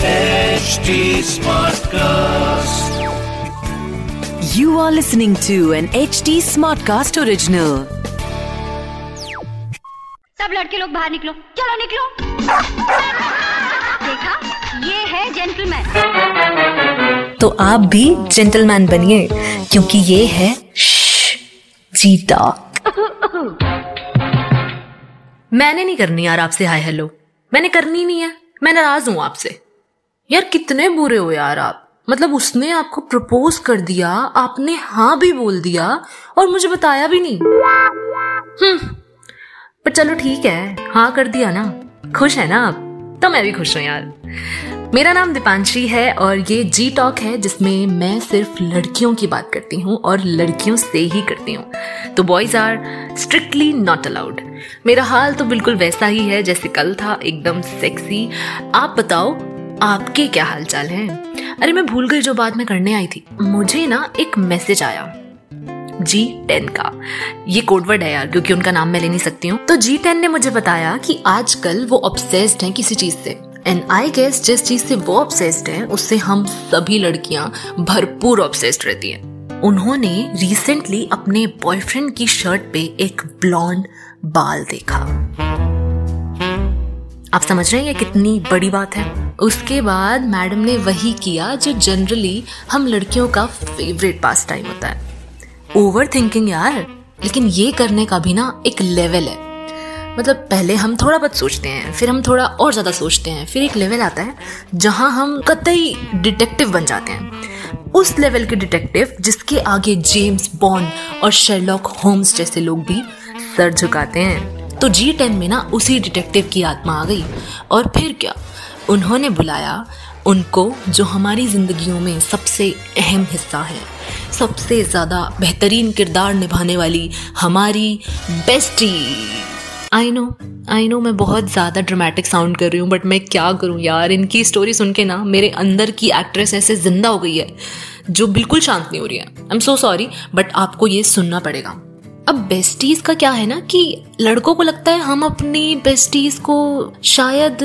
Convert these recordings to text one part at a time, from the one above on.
HD Smartcast. You are listening to an HD Smartcast original. सब लड़के लोग बाहर निकलो, चलो निकलो. देखा, ये है जेंटलमैन. तो आप भी जेंटलमैन बनिए, क्योंकि ये है जीता. मैंने नहीं करनी यार आपसे हाय हेलो. मैंने करनी नहीं है. मैं नाराज हूँ आपसे यार. कितने बुरे हो यार आप. मतलब उसने आपको प्रपोज कर दिया, आपने हाँ भी बोल दिया और मुझे बताया भी नहीं. पर चलो ठीक है, हाँ कर दिया ना. खुश है ना आप? तो मैं भी खुश हूँ यार. मेरा नाम दीपांशी है और ये जी टॉक है, जिसमें मैं सिर्फ लड़कियों की बात करती हूँ और लड़कियों से ही करती हूँ. तो boys are strictly not allowed. मेरा हाल तो बिल्कुल वैसा ही है जैसे कल था, एकदम सेक्सी. आप बताओ आपके क्या हालचाल हैं? अरे मैं भूल गई जो बात मैं करने आई थी. मुझे ना एक मैसेज आया G10 का. ये कोडवर्ड है यार क्योंकि उनका नाम मैं ले नहीं सकती हूँ. तो G10 ने मुझे बताया कि आजकल वो ऑब्सेस्ड हैं किसी चीज से. एंड आई गेस जिस चीज से वो ऑब्सेस्ड हैं उससे हम सभी लड़कियाँ भरपूर ऑब्सेस्ड रहती हैं. उन्होंने रिसेंटली अपने बॉयफ्रेंड की शर्ट पे एक ब्लॉन्ड बाल देखा. आप समझ रहे हैं ये कितनी बड़ी बात है? उसके बाद मैडम ने वही किया जो जनरली हम लड़कियों का फेवरेट पास टाइम होता है, ओवर थिंकिंग यार. लेकिन ये करने का भी ना एक लेवल है. मतलब पहले हम थोड़ा बहुत सोचते हैं, फिर हम थोड़ा और ज़्यादा सोचते हैं, फिर एक लेवल आता है जहाँ हम कतई डिटेक्टिव बन जाते हैं. उस लेवल के डिटेक्टिव जिसके आगे जेम्स बॉन्ड और शेरलॉक होम्स जैसे लोग भी सर झुकाते हैं. तो G10 में ना उसी डिटेक्टिव की आत्मा आ गई. और फिर क्या, उन्होंने बुलाया उनको जो हमारी जिंदगियों में सबसे अहम हिस्सा है, सबसे ज़्यादा बेहतरीन किरदार निभाने वाली हमारी बेस्टी. आई नो मैं बहुत ज़्यादा ड्रामेटिक साउंड कर रही हूँ, बट मैं क्या करूँ यार. इनकी स्टोरी सुन के ना मेरे अंदर की एक्ट्रेस ऐसे जिंदा हो गई है जो बिल्कुल शांत नहीं हो रही है. I am so sorry, but आपको ये सुनना पड़ेगा. अब बेस्टीज़ का क्या है ना कि लड़कों को लगता है हम अपनी बेस्टीज़ को शायद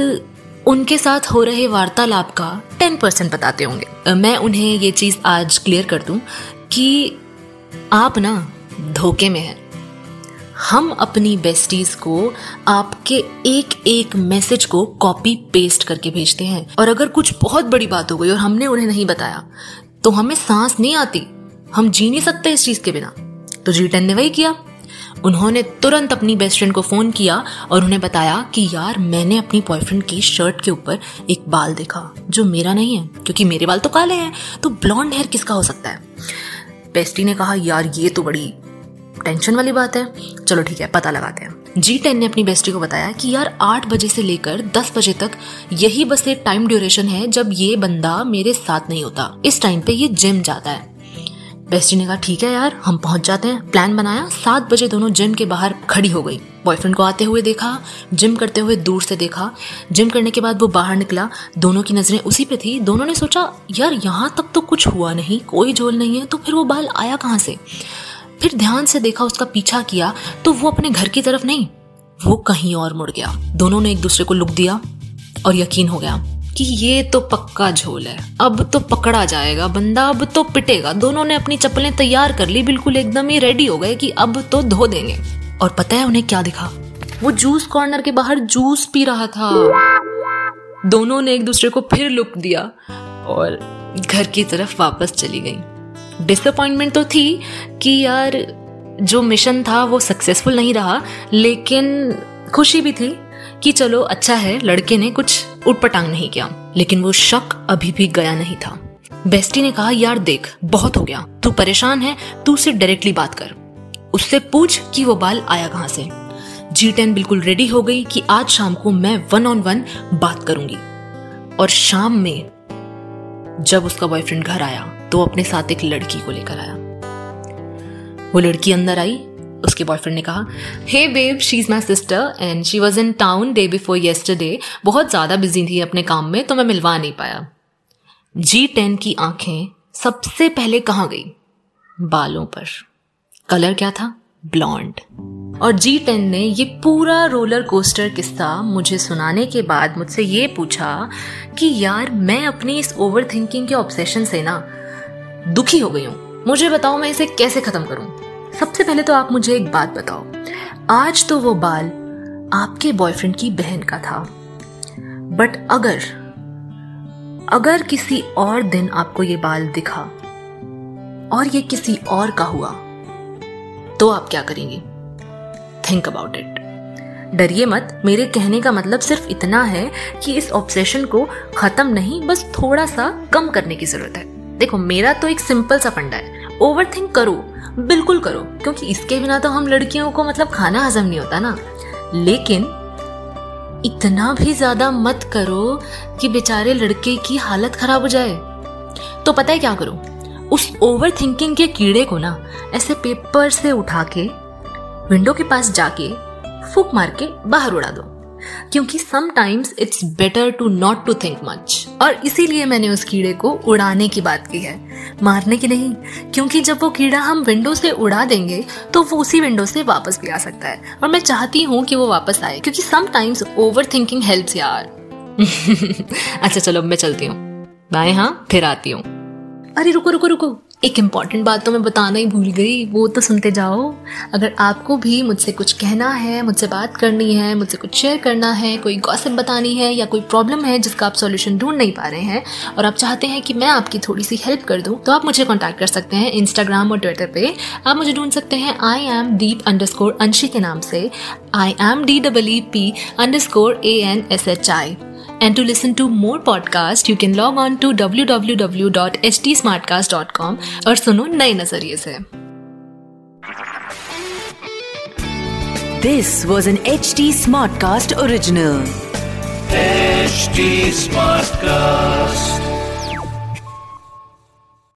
उनके साथ हो रहे वार्तालाप का 10% बताते होंगे. मैं उन्हें ये चीज़ आज क्लियर कर दूँ कि आप ना धोखे में हैं. हम अपनी बेस्टीज़ को आपके एक एक मैसेज को कॉपी पेस्ट करके भेजते हैं. और अगर कुछ बहुत बड़ी बात हो गई और हमने उन्हें नहीं बताया तो हमें सांस नहीं आती, हम जी नहीं सकते इस चीज़ के बिना. तो G10 ने वही किया. उन्होंने तुरंत अपनी बेस्ट फ्रेंड को फ़ोन किया और उन्हें बताया कि यार मैंने अपनी बॉयफ्रेंड की शर्ट के ऊपर एक बाल देखा जो मेरा नहीं है, क्योंकि मेरे बाल तो काले हैं, तो ब्लॉन्ड हेयर किसका हो सकता है? बेस्टी ने कहा यार ये तो बड़ी टेंशन वाली बात है, चलो ठीक है पता लगाते हैं. G10 ने अपनी बेस्टी को बताया कि यार 8 बजे से लेकर 10 बजे तक यही बस एक टाइम ड्यूरेशन है जब ये बंदा मेरे साथ नहीं होता. इस टाइम पे ये जिम जाता है. बेस्टी ने कहा ठीक है यार हम पहुंच जाते हैं. प्लान बनाया. 7 बजे दोनों जिम के बाहर खड़ी हो गई. बॉयफ्रेंड को आते हुए देखा, जिम करते हुए दूर से देखा. जिम करने के बाद वो बाहर निकला, दोनों की नजरें उसी पे थी. दोनों ने सोचा यार यहाँ तक तो कुछ हुआ नहीं, कोई झोल नहीं है, तो फिर वो बाल आया कहाँ से? फिर ध्यान से देखा, उसका पीछा किया तो वो अपने घर की तरफ नहीं, वो कहीं और मुड़ गया. दोनों ने एक दूसरे को लुक दिया और यकीन हो गया कि ये तो पक्का झोल है. अब तो पकड़ा जाएगा बंदा, अब तो पिटेगा. दोनों ने अपनी चप्पलें तैयार कर ली, बिल्कुल एकदम ही रेडी हो गए कि अब तो धो देंगे. और पता है उन्हें क्या दिखा? वो जूस कॉर्नर के बाहर जूस पी रहा था. दोनों ने एक दूसरे को फिर लुक दिया और घर की तरफ वापस चली गई. डिसअपॉइंटमेंट तो थी कि यार जो मिशन था वो सक्सेसफुल नहीं रहा, लेकिन खुशी भी थी कि चलो अच्छा है लड़के ने कुछ उटपटांग नहीं किया. लेकिन वो शक अभी भी गया नहीं था. बेस्टी ने कहा यार देख बहुत हो गया, तू परेशान है, तू उससे डायरेक्टली बात कर, उससे पूछ कि वो बाल आया कहाँ से. G10 बिल्कुल रेडी हो गई कि आज शाम को मैं 1-on-1 बात करूंगी. और शाम में जब उसका बॉयफ्रेंड घर आया तो अपने साथ एक लड़की को लेकर आया. वो लड़की अंदर आई. उसके बॉयफ्रेंड ने कहा hey babe, she is my sister and she was in town day before yesterday. बहुत ज्यादा बिजी थी अपने काम में तो मैं मिलवा नहीं पाया. G10 की आंखें सबसे पहले कहाँ गई? बालों पर. कलर क्या था? ब्लॉन्ड। और G10 ने ये पूरा रोलर कोस्टर किस्सा मुझे सुनाने के बाद मुझसे ये पूछा कि यार मैं अपनी इस ओवर थिंकिंग के ऑब्सेशन से ना दुखी हो गई हूँ, मुझे बताओ मैं इसे कैसे खत्म करूँ। सबसे पहले तो आप मुझे एक बात बताओ, आज तो वो बाल आपके बॉयफ्रेंड की बहन का था, बट अगर किसी और दिन आपको ये बाल दिखा और ये किसी और का हुआ तो आप क्या करेंगे? Think about it. डरिए मत, मेरे कहने का मतलब सिर्फ इतना है कि इस ऑब्सेशन को खत्म नहीं, बस थोड़ा सा कम करने की जरूरत है। देखो मेरा तो एक सिंपल सा फंडा है, ओवरथिंक करो, बिल्कुल करो, क्योंकि इसके बिना तो हम लड़कियों को मतलब खाना हजम नहीं होता ना। लेकिन इतना भी ज्यादा मत करो कि बेचारे लड़के की हालत खराब हो जाए। तो पता है क्या करो, उस ओवरथिंकिंग के कीड़े को ना ऐसे पेपर से उठा के विंडो के पास जाके फूंक मार के बाहर उड़ा दो, क्योंकि sometimes it's better to not to think much. और इसीलिए मैंने उस कीड़े को उड़ाने की बात की है, मारने की नहीं, क्योंकि जब वो कीड़ा हम विंडो से उड़ा देंगे तो वो उसी विंडो से वापस भी आ सकता है, और मैं चाहती हूँ कि वो वापस आए, क्योंकि समटाइम्स ओवर थिंकिंग हेल्प्स यार। अच्छा चलो मैं चलती हूँ, बाय, हाँ फिर आती हूँ। अरे रुको, एक इम्पॉर्टेंट बात तो मैं बताना ही भूल गई, वो तो सुनते जाओ। अगर आपको भी मुझसे कुछ कहना है, मुझसे बात करनी है, मुझसे कुछ शेयर करना है, कोई गॉसिप बतानी है, या कोई प्रॉब्लम है जिसका आप सॉल्यूशन ढूंढ नहीं पा रहे हैं और आप चाहते हैं कि मैं आपकी थोड़ी सी हेल्प कर दूं, तो आप मुझे कॉन्टैक्ट कर सकते हैं। इंस्टाग्राम और ट्विटर पे आप मुझे ढूंढ सकते हैं deep_anshi के नाम से, IMDEEP_ANSHI। And to listen to more podcasts, you can log on to www.htsmartcast.com और सुनो नए नजरिए से। This was an HT Smartcast original. HT Smartcast.